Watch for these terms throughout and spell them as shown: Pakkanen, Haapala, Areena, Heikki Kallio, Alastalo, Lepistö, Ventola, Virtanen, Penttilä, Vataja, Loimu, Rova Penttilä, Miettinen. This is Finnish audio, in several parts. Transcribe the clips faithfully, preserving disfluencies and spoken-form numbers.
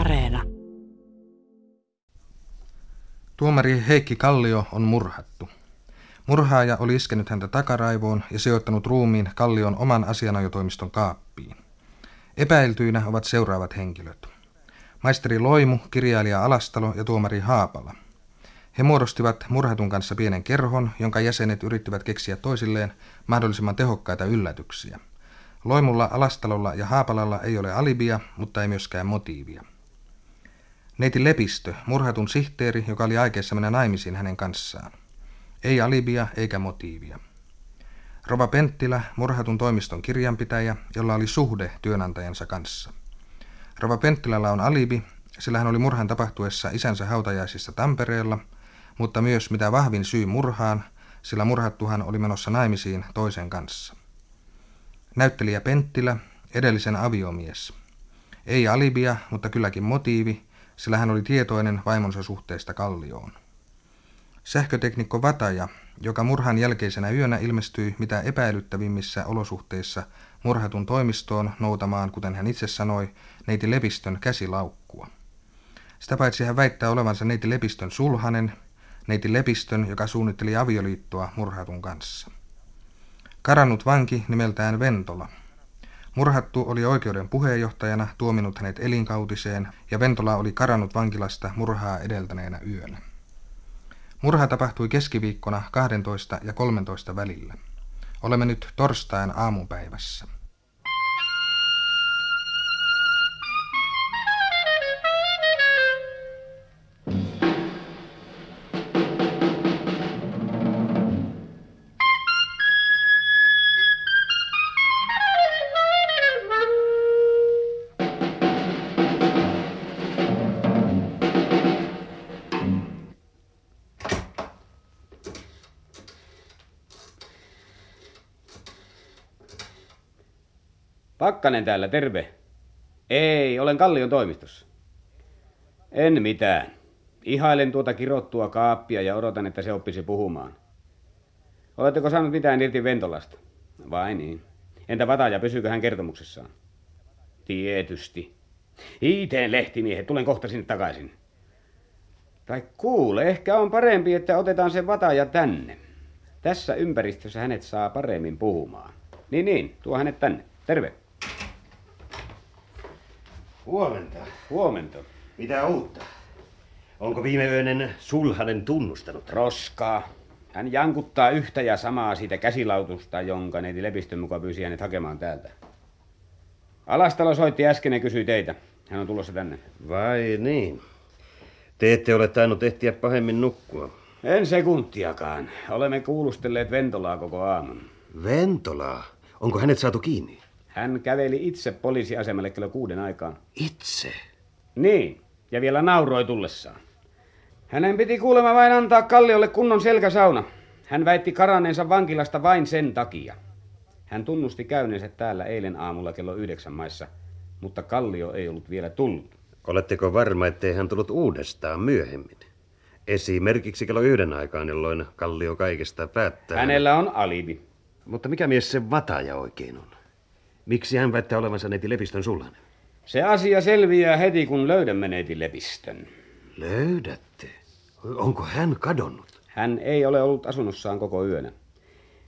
Areena. Tuomari Heikki Kallio on murhattu. Murhaaja oli iskenyt häntä takaraivoon ja sijoittanut ruumiin Kallion oman asianajotoimiston kaappiin. Epäiltyinä ovat seuraavat henkilöt. Maisteri Loimu, kirjailija Alastalo ja tuomari Haapala. He muodostivat murhatun kanssa pienen kerhon, jonka jäsenet yrittivät keksiä toisilleen mahdollisimman tehokkaita yllätyksiä. Loimulla, Alastalolla ja Haapalalla ei ole alibia, mutta ei myöskään motiivia. Neiti Lepistö, murhatun sihteeri, joka oli aikeissa mennä naimisiin hänen kanssaan. Ei alibia eikä motiivia. Rova Penttilä, murhatun toimiston kirjanpitäjä, jolla oli suhde työnantajansa kanssa. Rova Penttilällä on alibi, sillä hän oli murhan tapahtuessa isänsä hautajaisissa Tampereella, mutta myös mitä vahvin syy murhaan, sillä murhattuhan oli menossa naimisiin toisen kanssa. Näyttelijä Penttilä, edellisen aviomies. Ei alibia, mutta kylläkin motiivi, sillä hän oli tietoinen vaimonsa suhteesta Kallioon. Sähköteknikko Vataja, joka murhan jälkeisenä yönä ilmestyi mitä epäilyttävimmissä olosuhteissa murhatun toimistoon noutamaan, kuten hän itse sanoi, neiti Lepistön käsilaukkua. Sitä paitsi hän väittää olevansa neiti Lepistön sulhanen, neiti Lepistön, joka suunnitteli avioliittoa murhatun kanssa. Karannut vanki nimeltään Ventola. Murhattu oli oikeuden puheenjohtajana tuominut hänet elinkautiseen ja Ventola oli karannut vankilasta murhaa edeltäneenä yönä. Murha tapahtui keskiviikkona kaksitoista ja kolmetoista välillä. Olemme nyt torstain aamupäivässä. Pakkanen täällä, terve. Ei, olen Kallion toimistossa. En mitään. Ihailen tuota kirottua kaappia ja odotan, että se oppisi puhumaan. Oletteko saanut mitään irti Ventolasta? Vai niin. Entä Vataja, pysyykö hän kertomuksessaan? Tietysti. I T-lehtimiehet, tulen kohta sinne takaisin. Tai kuule, ehkä on parempi, että otetaan se Vataja tänne. Tässä ympäristössä hänet saa paremmin puhumaan. Niin niin, tuo hänet tänne. Terve. Huomenta. Huomenta. Mitä uutta? Onko viimeyöinen sulhanen tunnustanut? Roskaa. Hän jankuttaa yhtä ja samaa siitä käsilautusta, jonka neiti Lepistön mukaan pyysi hänet hakemaan täältä. Alastalo soitti äsken ja kysyi teitä. Hän on tulossa tänne. Vai niin. Te ette ole tainnut ehtiä pahemmin nukkua. En sekuntiakaan. Olemme kuulustelleet Ventolaa koko aamun. Ventolaa? Onko hänet saatu kiinni? Hän käveli itse poliisiasemalle kello kuuden aikaan. Itse? Niin, ja vielä nauroi tullessaan. Hänen piti kuulemma vain antaa Kalliolle kunnon selkäsauna. Hän väitti karanneensa vankilasta vain sen takia. Hän tunnusti käyneensä täällä eilen aamulla kello yhdeksän maissa, mutta Kallio ei ollut vielä tullut. Oletteko varma, ettei hän tullut uudestaan myöhemmin? Esimerkiksi kello yhden aikaan, jolloin Kallio kaikesta päättää. Hänellä on alibi. Mutta mikä mies se Vataja oikein on? Miksi hän väittää olevansa neiti Lepistön sulhanen? Se asia selviää heti, kun löydämme neiti Lepistön. Löydätte? Onko hän kadonnut? Hän ei ole ollut asunnossaan koko yönä.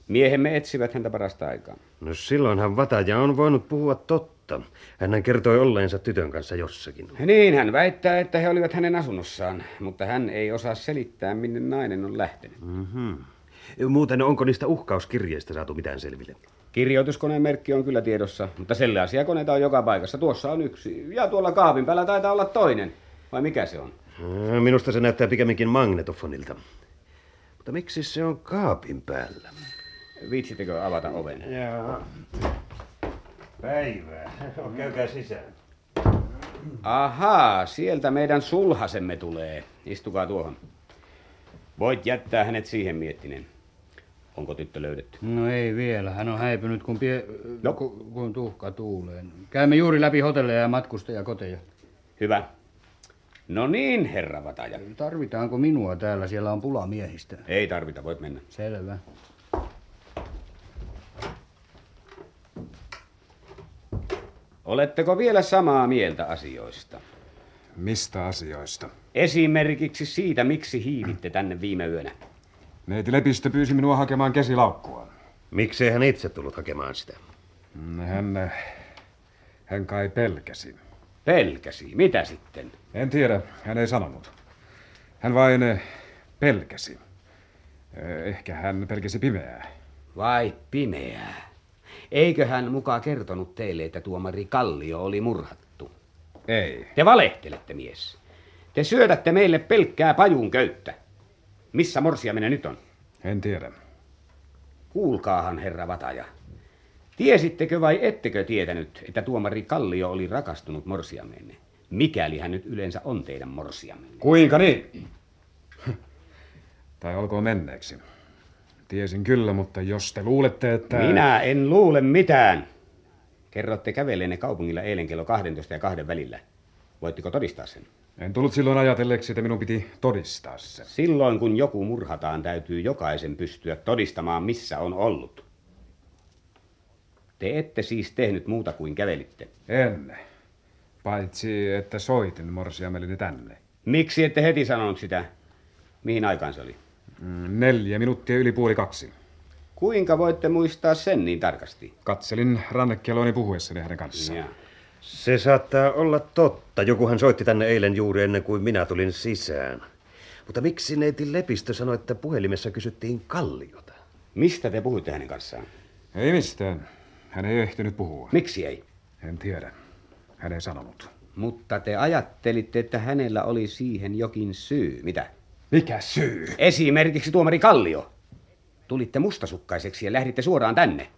Miehemme etsivät häntä parasta aikaa. No silloinhan Vataja on voinut puhua totta. Hänhän kertoi olleensa tytön kanssa jossakin. Niin, hän väittää, että he olivat hänen asunnossaan, mutta hän ei osaa selittää, minne nainen on lähtenyt. Mhm. Muuten onko niistä uhkauskirjeistä saatu mitään selville? Kirjoituskoneen merkki on kyllä tiedossa, mutta sellaisia koneita on joka paikassa. Tuossa on yksi ja tuolla kaapin päällä taitaa olla toinen. Vai mikä se on? Minusta se näyttää pikemminkin magnetofonilta. Mutta miksi se on kaapin päällä? Viitsittekö avata oven? Jaa. Päivää. Käykää sisään. Ahaa, sieltä meidän sulhasemme tulee. Istukaa tuohon. Voit jättää hänet siihen, Miettinen. Onko tyttö löydetty? No ei vielä. Hän on häipynyt kuin, pie... no. Ku, kuin tuhka tuuleen. Käymme juuri läpi hotelleja ja matkustajakoteja. Hyvä. No niin, herra Vataja. Tarvitaanko minua täällä? Siellä on pula miehistä. Ei tarvita, voit mennä. Selvä. Oletteko vielä samaa mieltä asioista? Mistä asioista? Esimerkiksi siitä, miksi hiivitte tänne viime yönä. Neiti Lepistö pyysi minua hakemaan käsilaukkua. Miksei hän itse tullut hakemaan sitä? Hän, hän kai pelkäsi. Pelkäsi? Mitä sitten? En tiedä. Hän ei sanonut. Hän vain pelkäsi. Ehkä hän pelkäsi pimeää. Vai pimeää? Eikö hän mukaan kertonut teille, että tuomari Kallio oli murhattu? Ei. Te valehtelette, mies. Te syödätte meille pelkkää pajun köyttä. Missä morsiaminen nyt on? En tiedä. Kuulkaahan, herra Vataja. Tiesittekö vai ettekö tietänyt, että tuomari Kallio oli rakastunut morsiameenne? Mikäli hän nyt yleensä on teidän morsiamenne? Kuinka niin? Tai olkoon menneeksi. Tiesin kyllä, mutta jos te luulette, että... Minä en luule mitään. Kerrotte käveleenne kaupungilla eilen kello kahdentoista ja kahden välillä. Voitteko todistaa sen? En tullut silloin ajatelleeksi, että minun piti todistaa se. Silloin, kun joku murhataan, täytyy jokaisen pystyä todistamaan, missä on ollut. Te ette siis tehnyt muuta kuin kävelitte. En. Paitsi, että soitin morsiamelini tänne. Miksi ette heti sanonut sitä? Mihin aikaan se oli? Neljä minuuttia yli puoli kaksi. Kuinka voitte muistaa sen niin tarkasti? Katselin rannekieloani puhuessani hänen kanssaan. Ja. Se saattaa olla totta. Jokuhan soitti tänne eilen juuri ennen kuin minä tulin sisään. Mutta miksi neiti Lepistö sanoi, että puhelimessa kysyttiin Kalliota? Mistä te puhuitte hänen kanssaan? Ei mistään. Hän ei ehtinyt puhua. Miksi ei? En tiedä. Hän ei sanonut. Mutta te ajattelitte, että hänellä oli siihen jokin syy. Mitä? Mikä syy? Esimerkiksi tuomari Kallio. Tulitte mustasukkaiseksi ja lähditte suoraan tänne.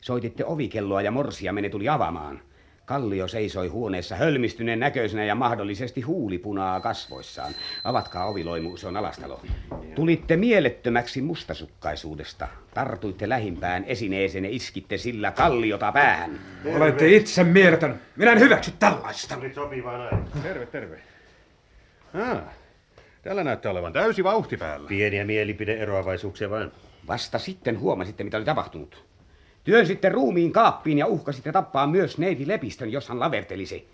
Soititte ovikelloa ja morsiameni tuli avaamaan. Kallio seisoi huoneessa hölmistyneen näköisenä ja mahdollisesti huulipunaa kasvoissaan. Avatkaa ovi, Loimu, se on Alastalo. Tulitte mielettömäksi mustasukkaisuudesta. Tartuitte lähimpään esineeseen ja iskitte sillä Kalliota päähän. Terve. Olette itse mieletön. Minä en hyväksy tällaista. Nyt sopivaa näin. Terve, terve. Ah, täällä näyttää olevan täysi vauhti päällä. Pieniä mielipide-eroavaisuuksia vain. Vasta sitten huomasitte, mitä oli tapahtunut. Työnsitte ruumiin kaappiin ja uhkasitte tappaa myös neiti Lepistön, jos hän lavertelisi.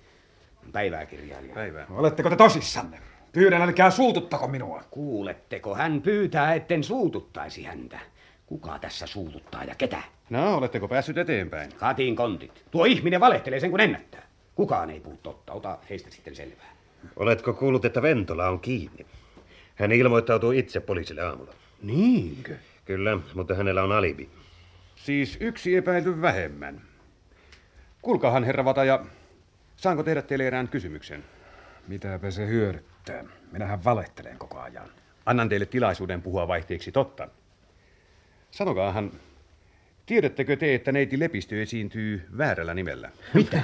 Päivää, kirjailija. Päivää. Oletteko te tosissanne? Pyydän, älkää suututtako minua. Kuuletteko? Hän pyytää, etten suututtaisi häntä. Kuka tässä suututtaa ja ketä? No, oletteko päässyt eteenpäin? Katin kontit. Tuo ihminen valehtelee sen, kun ennättää. Kukaan ei puhu totta. Ota heistä sitten selvää. Oletko kuullut, että Ventola on kiinni? Hän ilmoittautuu itse poliisille aamulla. Niinkö? Kyllä, mutta hänellä on alibi. Siis yksi epäilty vähemmän. Kuulkaahan, herra Vataja, saanko tehdä teille erään kysymyksen? Mitäpä se hyödyttää? Minähän valehtelen koko ajan. Annan teille tilaisuuden puhua vaihteeksi totta. Sanokaahan, tiedättekö te, että neiti Lepistö esiintyy väärällä nimellä? Mitä?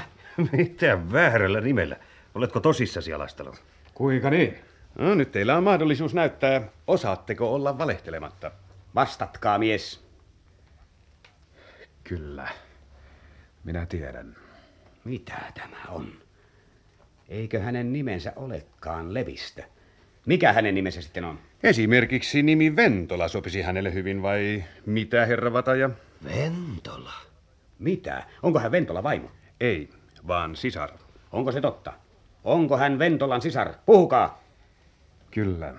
Mitä väärällä nimellä? Oletko tosissasi, Alastalo? Kuinka niin? No, nyt teillä on mahdollisuus näyttää, osaatteko olla valehtelematta. Vastatkaa, mies. Kyllä. Minä tiedän. Mitä tämä on? Eikö hänen nimensä olekaan Lepistö? Mikä hänen nimensä sitten on? Esimerkiksi nimi Ventola sopisi hänelle hyvin, vai mitä, herra Vataja? Ventola? Mitä? Onko hän Ventola vaimo? Ei, vaan sisar. Onko se totta? Onko hän Ventolan sisar? Puhukaa! Kyllä,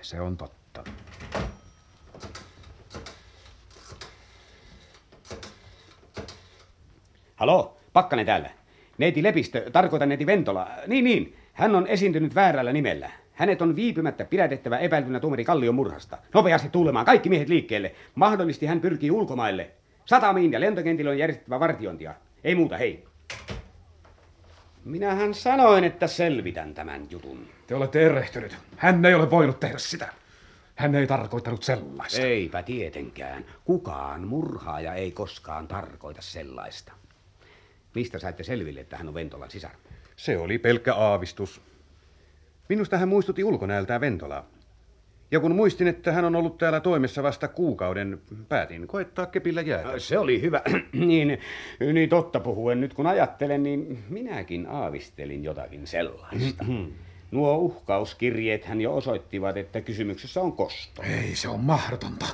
se on totta. Halo, Pakkanen täällä. Neiti Lepistö, tarkoitan neiti Ventola. Niin, niin. Hän on esiintynyt väärällä nimellä. Hänet on viipymättä pidätettävä epäiltynä tuomari Kallion murhasta. Nopeasti tulemaan. Kaikki miehet liikkeelle. Mahdollisesti hän pyrkii ulkomaille. Satamiin ja lentokentille on järjestettävä vartiointia. Ei muuta, hei. Minähän sanoin, että selvitän tämän jutun. Te olette erehtynyt. Hän ei ole voinut tehdä sitä. Hän ei tarkoittanut sellaista. Eipä tietenkään. Kukaan murhaaja ei koskaan tarkoita sellaista. Mistä saitte selville, että hän on Ventolan sisar? Se oli pelkkä aavistus. Minusta hän muistutti ulkonäöltään Ventolaa. Ja kun muistin, että hän on ollut täällä toimessa vasta kuukauden, päätin koettaa kepillä jäätä. Se oli hyvä. niin, niin totta puhuen nyt kun ajattelen, niin minäkin aavistelin jotakin sellaista. Nuo uhkauskirjeethän jo osoittivat, että kysymyksessä on kosto. Ei, se on mahdotonta.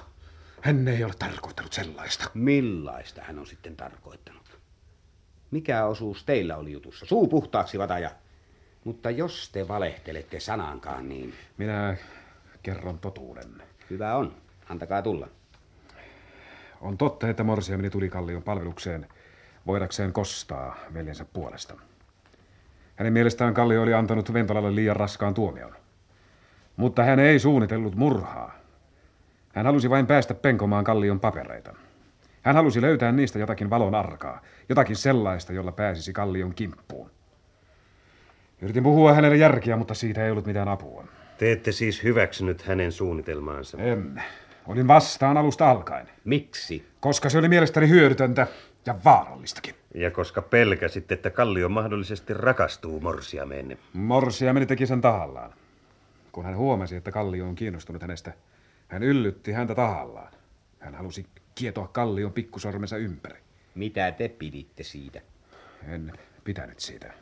Hän ei ole tarkoittanut sellaista. Millaista hän on sitten tarkoittanut? Mikä osuus teillä oli jutussa? Suu puhtaaksi, Vataja. Mutta jos te valehtelette sanankaan, niin... Minä kerron totuuden. Hyvä on. Antakaa tulla. On totta, että morsia meni Tulikallion palvelukseen voidakseen kostaa veljensä puolesta. Hänen mielestään Kallio oli antanut Ventolalle liian raskaan tuomion. Mutta hän ei suunnitellut murhaa. Hän halusi vain päästä penkomaan Kallion papereita. Hän halusi löytää niistä jotakin valon arkaa, jotakin sellaista, jolla pääsisi Kallion kimppuun. Yritin puhua hänelle järkiä, mutta siitä ei ollut mitään apua. Te ette siis hyväksynyt hänen suunnitelmaansa? En. Olin vastaan alusta alkaen. Miksi? Koska se oli mielestäni hyödytöntä ja vaarallistakin. Ja koska pelkäsit, että Kallio mahdollisesti rakastuu morsiameen. Morsiameni teki sen tahallaan. Kun hän huomasi, että Kallio on kiinnostunut hänestä, hän yllytti häntä tahallaan. Hän halusi kietoa Kallion pikkusormensa ympäri. Mitä te piditte siitä? En pitänyt siitä.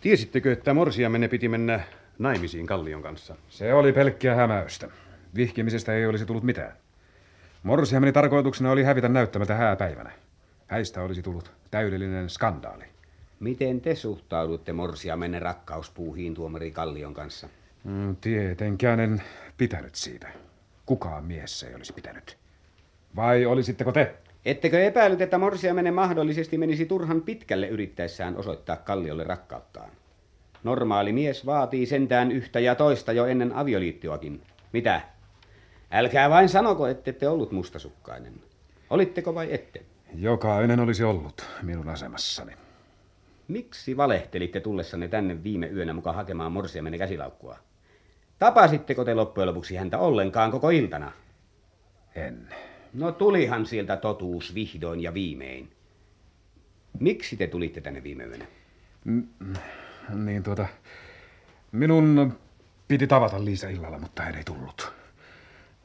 Tiesittekö, että morsiamenne piti mennä naimisiin Kallion kanssa? Se oli pelkkiä hämäystä. Vihkimisestä ei olisi tullut mitään. Morsiameni tarkoituksena oli hävitä näyttämättä hääpäivänä. Häistä olisi tullut täydellinen skandaali. Miten te suhtaudutte morsiamenne rakkauspuuhiin tuomari Kallion kanssa? Mm, tietenkään en pitänyt siitä. Kukaan mies ei olisi pitänyt. Vai olisitteko te? Ettekö epäilyt, että morsiamenne mahdollisesti menisi turhan pitkälle yrittäessään osoittaa Kalliolle rakkauttaan? Normaali mies vaatii sentään yhtä ja toista jo ennen avioliittoakin. Mitä? Älkää vain sanoko, ette te ollut mustasukkainen. Olitteko vai ette? Jokainen olisi ollut minun asemassani. Miksi valehtelitte tullessanne tänne viime yönä mukaan hakemaan morsiamenne käsilaukkua? Tapasitteko te loppujen lopuksi häntä ollenkaan koko iltana? En. No tulihan sieltä totuus vihdoin ja viimein. Miksi te tulitte tänne viime yönä? Mm, niin tuota... Minun piti tavata Liisa illalla, mutta hän ei tullut.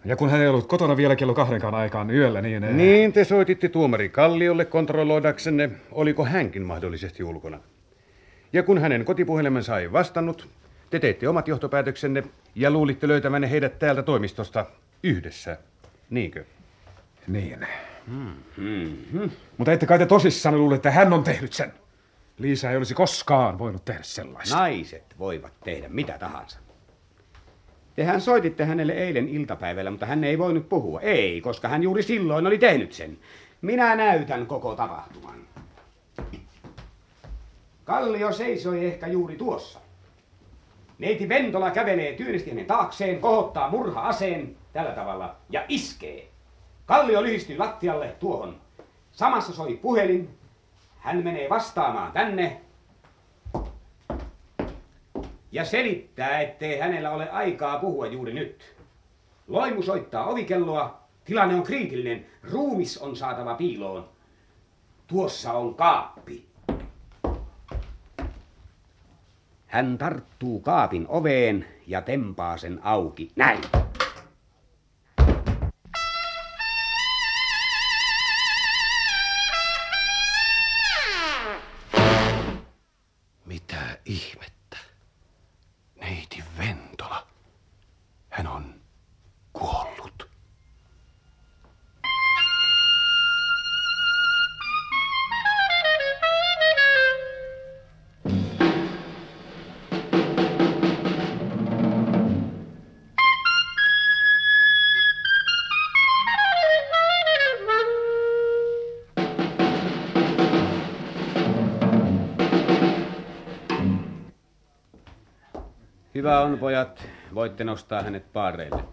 Ja kun hän ei ollut kotona vielä kello kahdenkaan aikaan yöllä, niin... Ei... Niin te soititte tuomari Kalliolle kontrolloidaksenne, oliko hänkin mahdollisesti ulkona. Ja kun hänen kotipuhelimensa ei vastannut, te teitte omat johtopäätöksenne ja luulitte löytävänne heidät täältä toimistosta yhdessä. Niinkö? Niin. Hmm. Hmm. Mutta ette kai te tosissaan luule, että hän on tehnyt sen. Liisa ei olisi koskaan voinut tehdä sellaista. Naiset voivat tehdä mitä tahansa. Tehän soititte hänelle eilen iltapäivällä, mutta hän ei voinut puhua. Ei, koska hän juuri silloin oli tehnyt sen. Minä näytän koko tapahtuman. Kallio seisoi ehkä juuri tuossa. Neiti Ventola kävelee tyylisti hänen taakseen, kohottaa murha-aseen tällä tavalla ja iskee. Kallio lyhistyy lattialle tuohon. Samassa soi puhelin. Hän menee vastaamaan tänne. Ja selittää, ettei hänellä ole aikaa puhua juuri nyt. Loimu soittaa ovikelloa. Tilanne on kriitillinen. Ruumis on saatava piiloon. Tuossa on kaappi. Hän tarttuu kaapin oveen ja tempaa sen auki. Näin. Mitä ihmettä? Neiti Ventola. Hän on kuollut. Hyvä on, pojat. Voitte nostaa hänet paareille.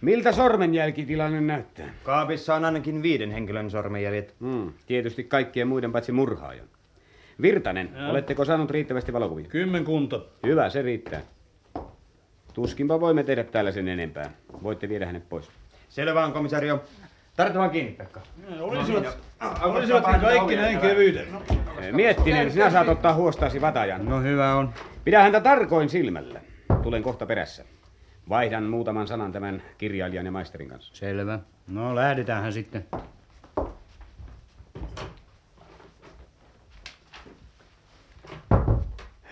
Miltä sormenjälkitilanne näyttää? Kaapissa on ainakin viiden henkilön sormenjäljet. Mm, tietysti kaikkien muiden paitsi murhaajan. Virtanen, ja. Oletteko saanut riittävästi valokuvia? Kymmenkunta. Hyvä, se riittää. Tuskinpa voimme tehdä täällä sen enempää. Voitte viedä hänet pois. Selvä on, komisario. Tartu vaan kiinni, Pekka. No, olisivat no, olisivat kaikki näin kevyitä. No, Miettinen, sinä saat ottaa huostaasi Vatajan. No hyvä on. Pidä häntä tarkoin silmällä. Tulen kohta perässä. Vaihdan muutaman sanan tämän kirjailijan ja maisterin kanssa. Selvä. No lähdetäänhän sitten.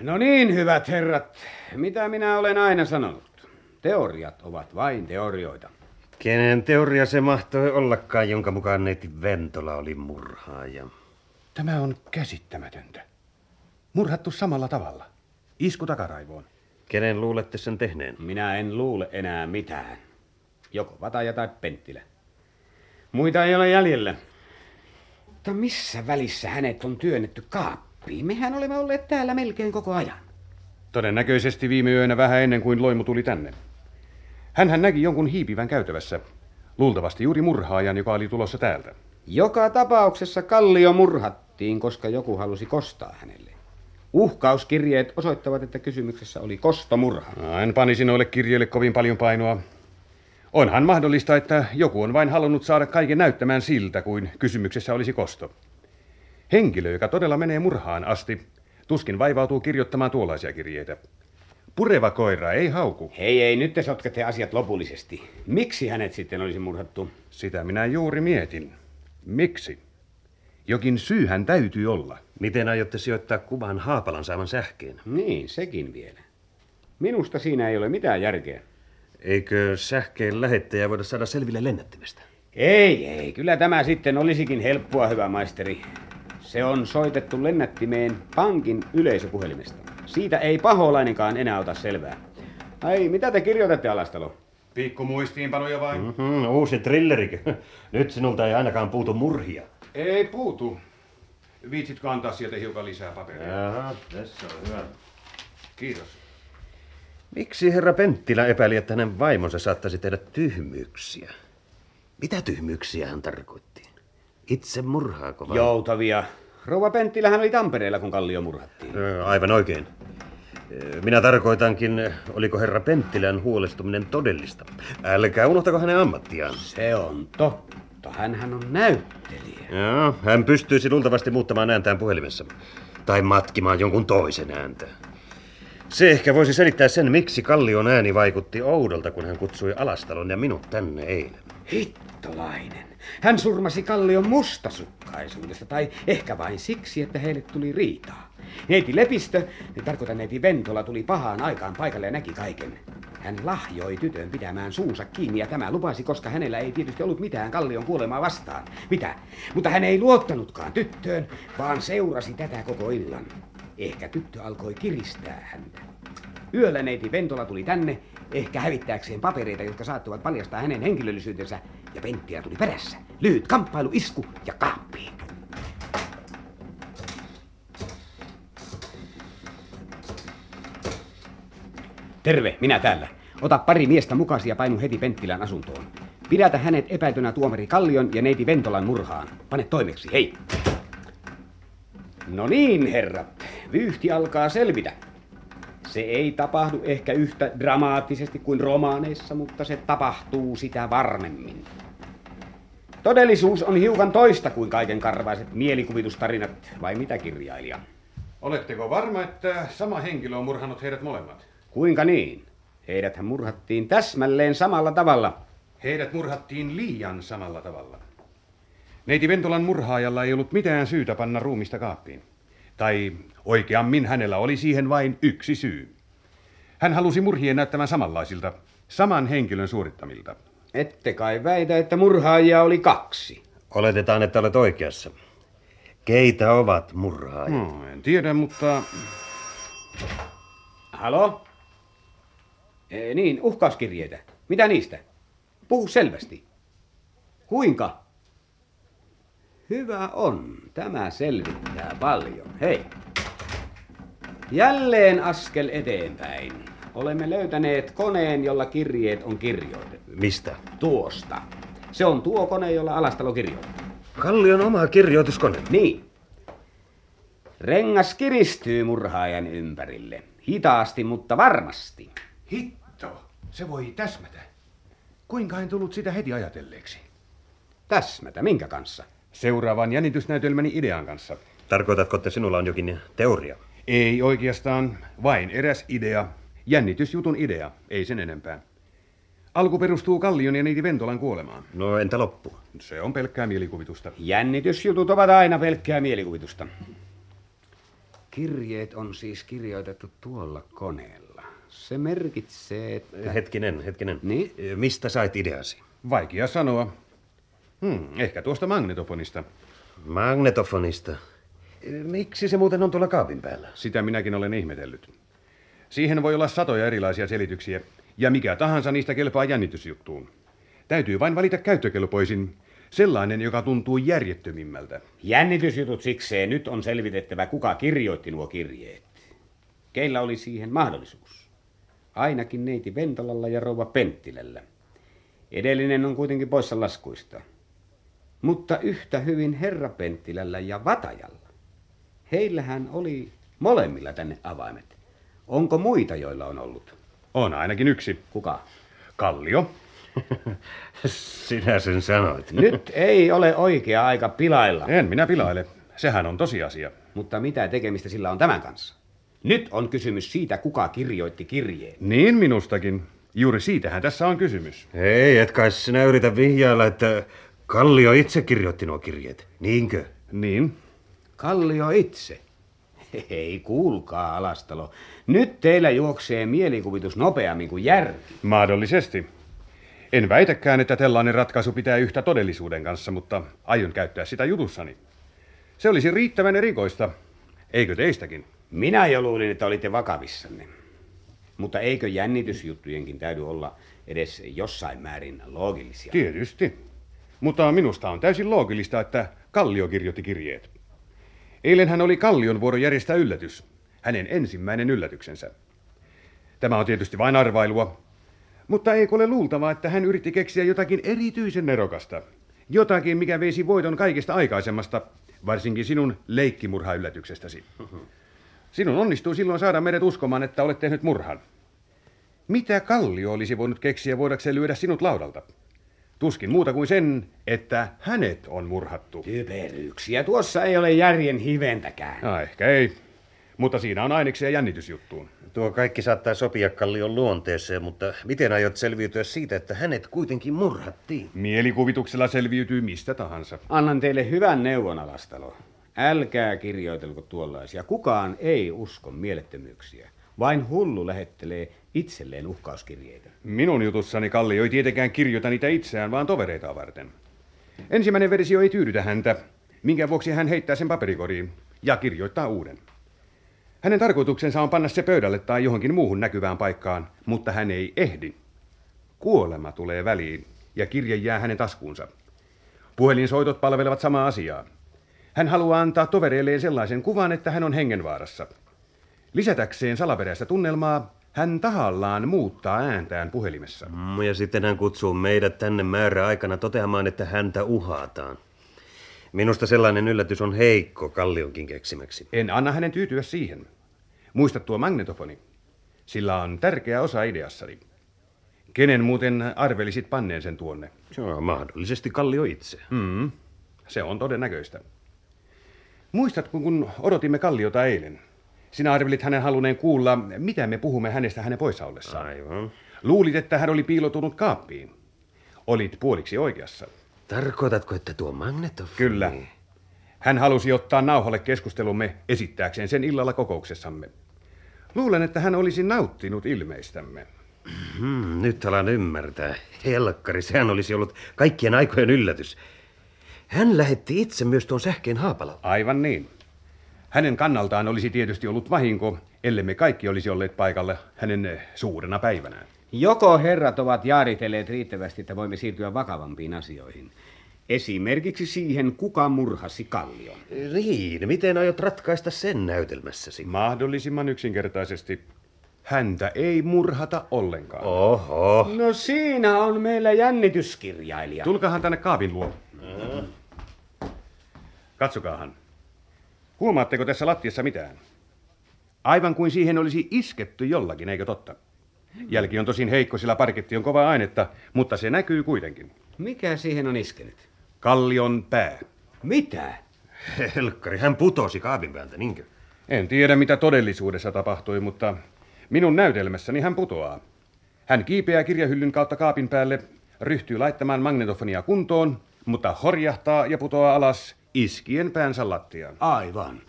No niin, hyvät herrat. Mitä minä olen aina sanonut? Teoriat ovat vain teorioita. Kenen teoria se mahtoi ollakaan, jonka mukaan neiti Ventola oli murhaaja? Tämä on käsittämätöntä. Murhattu samalla tavalla. Isku takaraivoon. Kenen luulette sen tehneen? Minä en luule enää mitään. Joko Vataja tai Penttilä. Muita ei ole jäljellä. Mutta missä välissä hänet on työnnetty kaappiin? Mehän olemme olleet täällä melkein koko ajan. Todennäköisesti viime yönä vähän ennen kuin Loimu tuli tänne. Hänhän näki jonkun hiipivän käytävässä. Luultavasti juuri murhaajan, joka oli tulossa täältä. Joka tapauksessa Kallio murhattiin, koska joku halusi kostaa hänelle. Uhkauskirjeet osoittavat, että kysymyksessä oli kostomurha. No, en panisi noille kirjeille kovin paljon painoa. Onhan mahdollista, että joku on vain halunnut saada kaiken näyttämään siltä, kuin kysymyksessä olisi kosto. Henkilö, joka todella menee murhaan asti, tuskin vaivautuu kirjoittamaan tuollaisia kirjeitä. Pureva koira ei hauku. Hei, ei, nyt te sotkette asiat lopullisesti. Miksi hänet sitten olisi murhattu? Sitä minä juuri mietin. Miksi? Jokin syyhän täytyy olla. Miten aiotte sijoittaa kuvan Haapalan saaman sähkeen? Niin, sekin vielä. Minusta siinä ei ole mitään järkeä. Eikö sähkeen lähettäjä voida saada selville lennättimestä? Ei, ei. Kyllä tämä sitten olisikin helppoa, hyvä maisteri. Se on soitettu lennättimeen pankin yleisöpuhelimesta. Siitä ei paholainenkaan enää ota selvää. Ai, mitä te kirjoitatte, Alastalo? Pikku muistiinpanoja vai? Mm-hmm, uusi thrillerikö? Nyt sinulta ei ainakaan puutu murhia. Ei puutu. Viitsitkö antaa sieltä hiukan lisää paperia? Jaha, tässä on hyvä. Kiitos. Miksi herra Penttilä epäili, että hänen vaimonsa saattaisi tehdä tyhmyyksiä? Mitä tyhmyyksiä hän tarkoitti? Itse murhaako vai? Joutavia. Rouva Penttilähän oli Tampereella, kun Kallio murhattiin. Aivan oikein. Minä tarkoitankin, oliko herra Penttilän huolestuminen todellista. Älkää unohtako hänen ammattiaan. Se on totta. Hänhän on näyttelijä. Joo, hän pystyisi luultavasti muuttamaan ääntään puhelimessa. Tai matkimaan jonkun toisen ääntä. Se ehkä voisi selittää sen, miksi Kallion ääni vaikutti oudolta, kun hän kutsui Alastalon ja minut tänne eilen. Hittolainen. Hän surmasi Kallion mustasukkaisuudesta, tai ehkä vain siksi, että heille tuli riitaa. Neiti Lepistö, tarkoitan neiti Ventola, tuli pahaan aikaan paikalle ja näki kaiken. Hän lahjoi tytön pitämään suunsa kiinni ja tämä lupasi, koska hänellä ei tietysti ollut mitään Kallion kuolemaa vastaan. Mitä? Mutta hän ei luottanutkaan tyttöön, vaan seurasi tätä koko illan. Ehkä tyttö alkoi kiristää häntä. Yöllä neiti Ventola tuli tänne, ehkä hävittääkseen papereita, jotka saattuvat paljastaa hänen henkilöllisyytensä, ja Penttilä tuli perässä. Lyhyt kamppailu, isku ja kaappiin. Terve, minä täällä. Ota pari miestä mukasi ja painu heti Penttilän asuntoon. Pidätä hänet epäiltynä tuomari Kallion ja neiti Ventolan murhaan. Pane toimeksi, hei! No niin, herrat. Vyyhti alkaa selvitä. Se ei tapahdu ehkä yhtä dramaattisesti kuin romaaneissa, mutta se tapahtuu sitä varmemmin. Todellisuus on hiukan toista kuin kaikenkarvaiset mielikuvitustarinat, vai mitä, kirjailija? Oletteko varma, että sama henkilö on murhannut heidät molemmat? Kuinka niin? Heidäthän murhattiin täsmälleen samalla tavalla. Heidät murhattiin liian samalla tavalla. Neiti Ventolan murhaajalla ei ollut mitään syytä panna ruumista kaappiin. Tai oikeammin hänellä oli siihen vain yksi syy. Hän halusi murhien näyttämään samanlaisilta, saman henkilön suorittamilta. Ette kai väitä, että murhaajia oli kaksi. Oletetaan, että olet oikeassa. Keitä ovat murhaajat? No, en tiedä, mutta... Halo? E, niin, uhkauskirjeitä. Mitä niistä? Puhu selvästi. Kuinka? Hyvä on. Tämä selvittää paljon. Hei. Jälleen askel eteenpäin. Olemme löytäneet koneen, jolla kirjeet on kirjoitettu. Mistä? Tuosta. Se on tuo kone, jolla Alastalo kirjoittaa. Kallion oma kirjoituskone. Niin. Rengas kiristyy murhaajan ympärille. Hitaasti, mutta varmasti. Hitto. Se voi täsmätä. Kuinka en tullut sitä heti ajatelleeksi? Täsmätä? Minkä kanssa? Seuraavan jännitysnäytelmäni idean kanssa. Tarkoitatko, että sinulla on jokin teoria? Ei oikeastaan, vain eräs idea. Jännitysjutun idea, ei sen enempää. Alku perustuu Kallion ja neiti Ventolan kuolemaan. No entä loppu? Se on pelkkää mielikuvitusta. Jännitysjutut ovat aina pelkkää mielikuvitusta. Kirjeet on siis kirjoitettu tuolla koneella. Se merkitsee, että... Hetkinen, hetkinen. Niin? Mistä sait ideasi? Vaikea sanoa. Hmm, ehkä tuosta magnetofonista. Magnetofonista? Miksi se muuten on tuolla kaapin päällä? Sitä minäkin olen ihmetellyt. Siihen voi olla satoja erilaisia selityksiä, ja mikä tahansa niistä kelpaa jännitysjuttuun. Täytyy vain valita käyttökelpoisin, sellainen, joka tuntuu järjettömimmältä. Jännitysjutut sikseen, nyt on selvitettävä, kuka kirjoitti nuo kirjeet. Keillä oli siihen mahdollisuus? Ainakin neiti Ventolalla ja rouva Penttilällä. Edellinen on kuitenkin poissa laskuista. Mutta yhtä hyvin herra Penttilällä ja Vatajalla. Heillähän oli molemmilla tänne avaimet. Onko muita, joilla on ollut? On ainakin yksi. Kuka? Kallio. Sinä sen sanoit. Nyt ei ole oikea aika pilailla. En minä pilaile. Sehän on tosiasia. Mutta mitä tekemistä sillä on tämän kanssa? Nyt on kysymys siitä, kuka kirjoitti kirjeen. Niin minustakin. Juuri siitähän tässä on kysymys. Ei, et kai sinä yritä vihjailla, että Kallio itse kirjoitti nuo kirjeet. Niinkö? Niin. Kallio itse? Hei, kuulkaa, Alastalo. Nyt teillä juoksee mielikuvitus nopeammin kuin järki. Mahdollisesti. En väitäkään, että tällainen ratkaisu pitää yhtä todellisuuden kanssa, mutta aion käyttää sitä jutussani. Se olisi riittävän erikoista. Eikö teistäkin? Minä jo luulin, että olitte vakavissanne. Mutta eikö jännitysjuttujenkin täydy olla edes jossain määrin loogillisia? Tietysti. Mutta minusta on täysin loogillista, että Kallio kirjoitti kirjeet. Eilen hän oli Kallion vuoro järjestää yllätys. Hänen ensimmäinen yllätyksensä. Tämä on tietysti vain arvailua. Mutta eikö ole luultavaa, että hän yritti keksiä jotakin erityisen nerokasta? Jotakin, mikä veisi voiton kaikesta aikaisemmasta, varsinkin sinun leikkimurhayllätyksestäsi. Sinun onnistui silloin saada meidät uskomaan, että olet tehnyt murhan. Mitä Kallio olisi voinut keksiä voidakseen lyödä sinut laudalta? Tuskin muuta kuin sen, että hänet on murhattu. Typeryksiä. Tuossa ei ole järjen hiventäkään. No, ehkä ei. Mutta siinä on aineksia jännitysjuttuun. Tuo kaikki saattaa sopia Kallion luonteeseen, mutta miten aiot selviytyä siitä, että hänet kuitenkin murhattiin? Mielikuvituksella selviytyy mistä tahansa. Annan teille hyvän neuvon, Alastalo. Älkää kirjoitelko tuollaisia. Kukaan ei usko mielettömyyksiä. Vain hullu lähettelee itselleen uhkauskirjeitä. Minun jutussani Kallio ei tietenkään kirjoita niitä itseään, vaan tovereitaan varten. Ensimmäinen versio ei tyydytä häntä, minkä vuoksi hän heittää sen paperikoriin ja kirjoittaa uuden. Hänen tarkoituksensa on panna se pöydälle tai johonkin muuhun näkyvään paikkaan, mutta hän ei ehdi. Kuolema tulee väliin ja kirje jää hänen taskuunsa. Puhelinsoitot palvelevat samaa asiaa. Hän haluaa antaa tovereilleen sellaisen kuvan, että hän on hengenvaarassa. Lisätäkseen salaperäistä tunnelmaa, hän tahallaan muuttaa ääntään puhelimessa. Mm, ja sitten hän kutsuu meidät tänne määräaikana toteamaan, että häntä uhataan. Minusta sellainen yllätys on heikko Kallionkin keksimäksi. En anna hänen tyytyä siihen. Muista tuo magnetofoni. Sillä on tärkeä osa ideassani. Kenen muuten arvelisit panneen sen tuonne? Se on mahdollisesti Kallio itse. Mm, se on todennäköistä. Muistatko, kun odotimme Kalliota eilen? Sinä arvelit hänen halunneen kuulla, mitä me puhumme hänestä hänen poissaollessaan. Aivan. Luulit, että hän oli piilotunut kaappiin. Olit puoliksi oikeassa. Tarkoitatko, että tuo magnetofoni? Kyllä. Hän halusi ottaa nauhalle keskustelumme esittääkseen sen illalla kokouksessamme. Luulen, että hän olisi nauttinut ilmeistämme. Hmm, nyt alan ymmärtää. Helkkari, sehän olisi ollut kaikkien aikojen yllätys. Hän lähetti itse myös tuon sähkeen Haapalaan. Aivan niin. Hänen kannaltaan olisi tietysti ollut vahinko, ellemme kaikki olisi olleet paikalla hänen suurena päivänään. Joko herrat ovat jaaritelleet riittävästi, että voimme siirtyä vakavampiin asioihin. Esimerkiksi siihen, kuka murhasi Kallion. Niin, miten aiot ratkaista sen näytelmässäsi? Mahdollisimman yksinkertaisesti. Häntä ei murhata ollenkaan. Oho. No siinä on meillä jännityskirjailija. Tulkahan tänne kaapin luo. No. Katsokaahan. Huomaatteko tässä lattiassa mitään? Aivan kuin siihen olisi isketty jollakin, eikö totta? Jälki on tosin heikko, sillä parketti on kovaa ainetta, mutta se näkyy kuitenkin. Mikä siihen on iskenyt? Kallion pää. Mitä? Helkkari, hän putosi kaapin päältä, niinkö? En tiedä, mitä todellisuudessa tapahtui, mutta minun näytelmässäni hän putoaa. Hän kiipeää kirjahyllyn kautta kaapin päälle, ryhtyy laittamaan magnetofonia kuntoon, mutta horjahtaa ja putoaa alas iskien päänsä lattiaan. Aivan.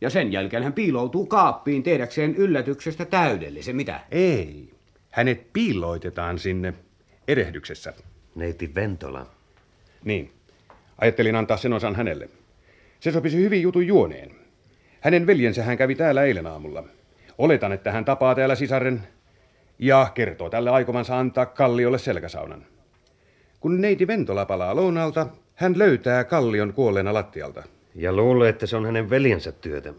Ja sen jälkeen hän piiloutuu kaappiin tehdäkseen yllätyksestä täydellisen. Mitä? Ei. Hänet piiloitetaan sinne erehdyksessä. Neiti Ventola. Niin. Ajattelin antaa sen osan hänelle. Se sopisi hyvin jutun juoneen. Hänen veljensähän kävi täällä eilen aamulla. Oletan, että hän tapaa täällä sisaren ja kertoo tälle aikomansa antaa Kalliolle selkäsaunan. Kun neiti Ventola palaa lounalta, hän löytää Kallion kuolleena lattialta. Ja luulee, että se on hänen veljensä työtä.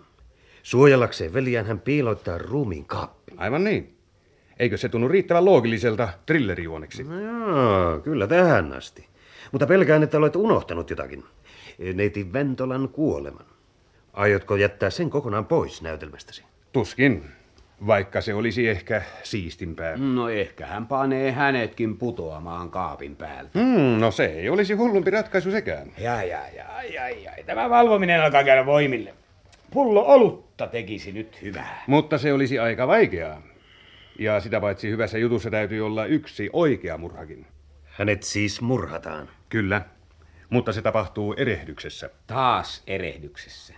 Suojellakseen veljään hän piiloittaa ruumiin kaappiin. Aivan niin. Eikö se tunnu riittävän loogiselta thrillerijuoneksi? No joo, kyllä tähän asti. Mutta pelkään, että olet unohtanut jotakin. Neiti Ventolan kuoleman. Aiotko jättää sen kokonaan pois näytelmästäsi? Tuskin, vaikka se olisi ehkä siistimpää. No ehkä hän panee hänetkin putoamaan kaapin päältä. Mm, no se ei olisi hullumpi ratkaisu sekään. Jai, jai, jai, jai, jai. Tämä valvominen alkaa käydä voimille. Pullo olutta tekisi nyt hyvää. Mutta se olisi aika vaikeaa. Ja sitä paitsi hyvässä jutussa täytyy olla yksi oikea murhakin. Hänet siis murhataan? Kyllä, mutta se tapahtuu erehdyksessä. Taas erehdyksessä.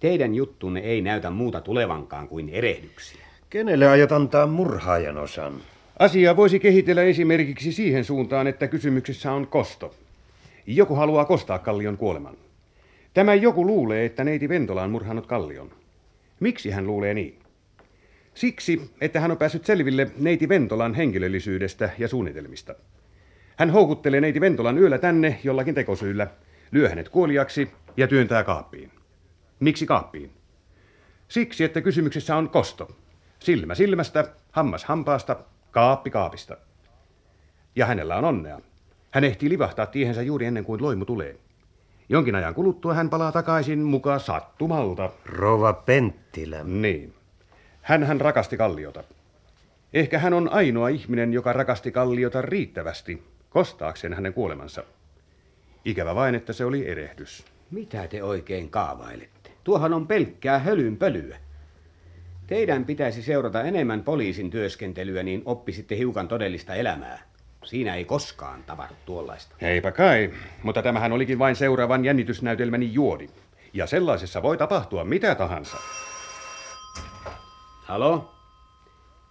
Teidän juttunne ei näytä muuta tulevankaan kuin erehdyksiä. Kenelle aiot antaa murhaajan osan? Asia voisi kehitellä esimerkiksi siihen suuntaan, että kysymyksessä on kosto. Joku haluaa kostaa Kallion kuoleman. Tämä joku luulee, että neiti Ventola on murhannut Kallion. Miksi hän luulee niin? Siksi, että hän on päässyt selville neiti Ventolan henkilöllisyydestä ja suunnitelmista. Hän houkuttelee neiti Ventolan yöllä tänne jollakin tekosyyllä, lyö hänet kuoliaksi ja työntää kaappiin. Miksi kaappiin? Siksi, että kysymyksessä on kosto. Silmä silmästä, hammas hampaasta, kaappi kaapista. Ja hänellä on onnea. Hän ehtii livahtaa tiehensä juuri ennen kuin Loimu tulee. Jonkin ajan kuluttua hän palaa takaisin mukaan sattumalta. Rouva Penttilä. Niin. Hänhän rakasti Kalliota. Ehkä hän on ainoa ihminen, joka rakasti Kalliota riittävästi, kostaakseen hänen kuolemansa. Ikävä vain, että se oli erehdys. Mitä te oikein kaavailette? Tuohan on pelkkää hölynpölyä. Teidän pitäisi seurata enemmän poliisin työskentelyä, niin oppisitte hiukan todellista elämää. Siinä ei koskaan tapahdu tuollaista. Eipä kai, mutta tämähän olikin vain seuraavan jännitysnäytelmäni juoni. Ja sellaisessa voi tapahtua mitä tahansa. Halo?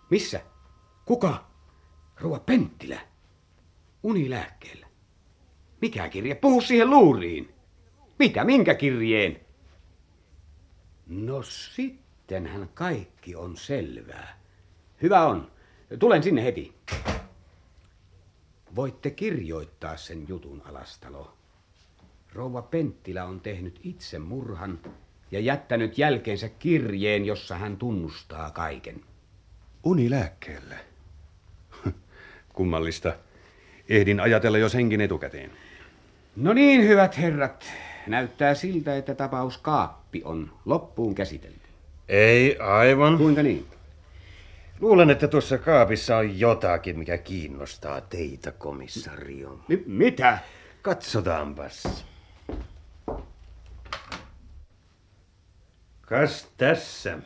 Missä? Kuka? Rouva Penttilä. Unilääkkeellä. Mikä kirje? Puhu siihen luuriin. Mitä? Minkä kirjeen? No sittenhän kaikki on selvää. Hyvä on. Tulen sinne heti. Voitte kirjoittaa sen jutun, Alastalo. Rouva Penttilä on tehnyt itse murhan ja jättänyt jälkeensä kirjeen, jossa hän tunnustaa kaiken. Unilääkkeellä. Kummallista. Ehdin ajatella jo senkin etukäteen. No niin, hyvät herrat. Näyttää siltä, että tapaus Kaappi on loppuun käsitelty. Ei aivan. Kuinka niin? Luulen, että tuossa kaapissa on jotakin, mikä kiinnostaa teitä, komissario. M- mitä? Katsotaanpas. Kas tässä.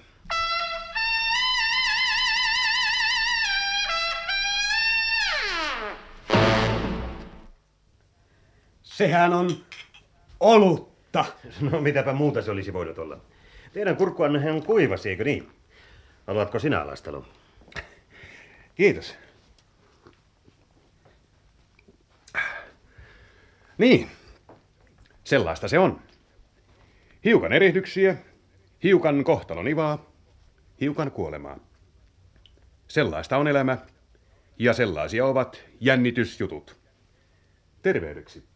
Sehän on olutta. No mitäpä muuta se olisi voinut olla. Teidän kurkkuannehan kuivasi, eikö niin? Haluatko sinä, Alastalo? Kiitos. Niin, sellaista se on. Hiukan erehdyksiä, hiukan kohtalonivaa, hiukan kuolemaa. Sellaista on elämä ja sellaisia ovat jännitysjutut. Terveydeksi.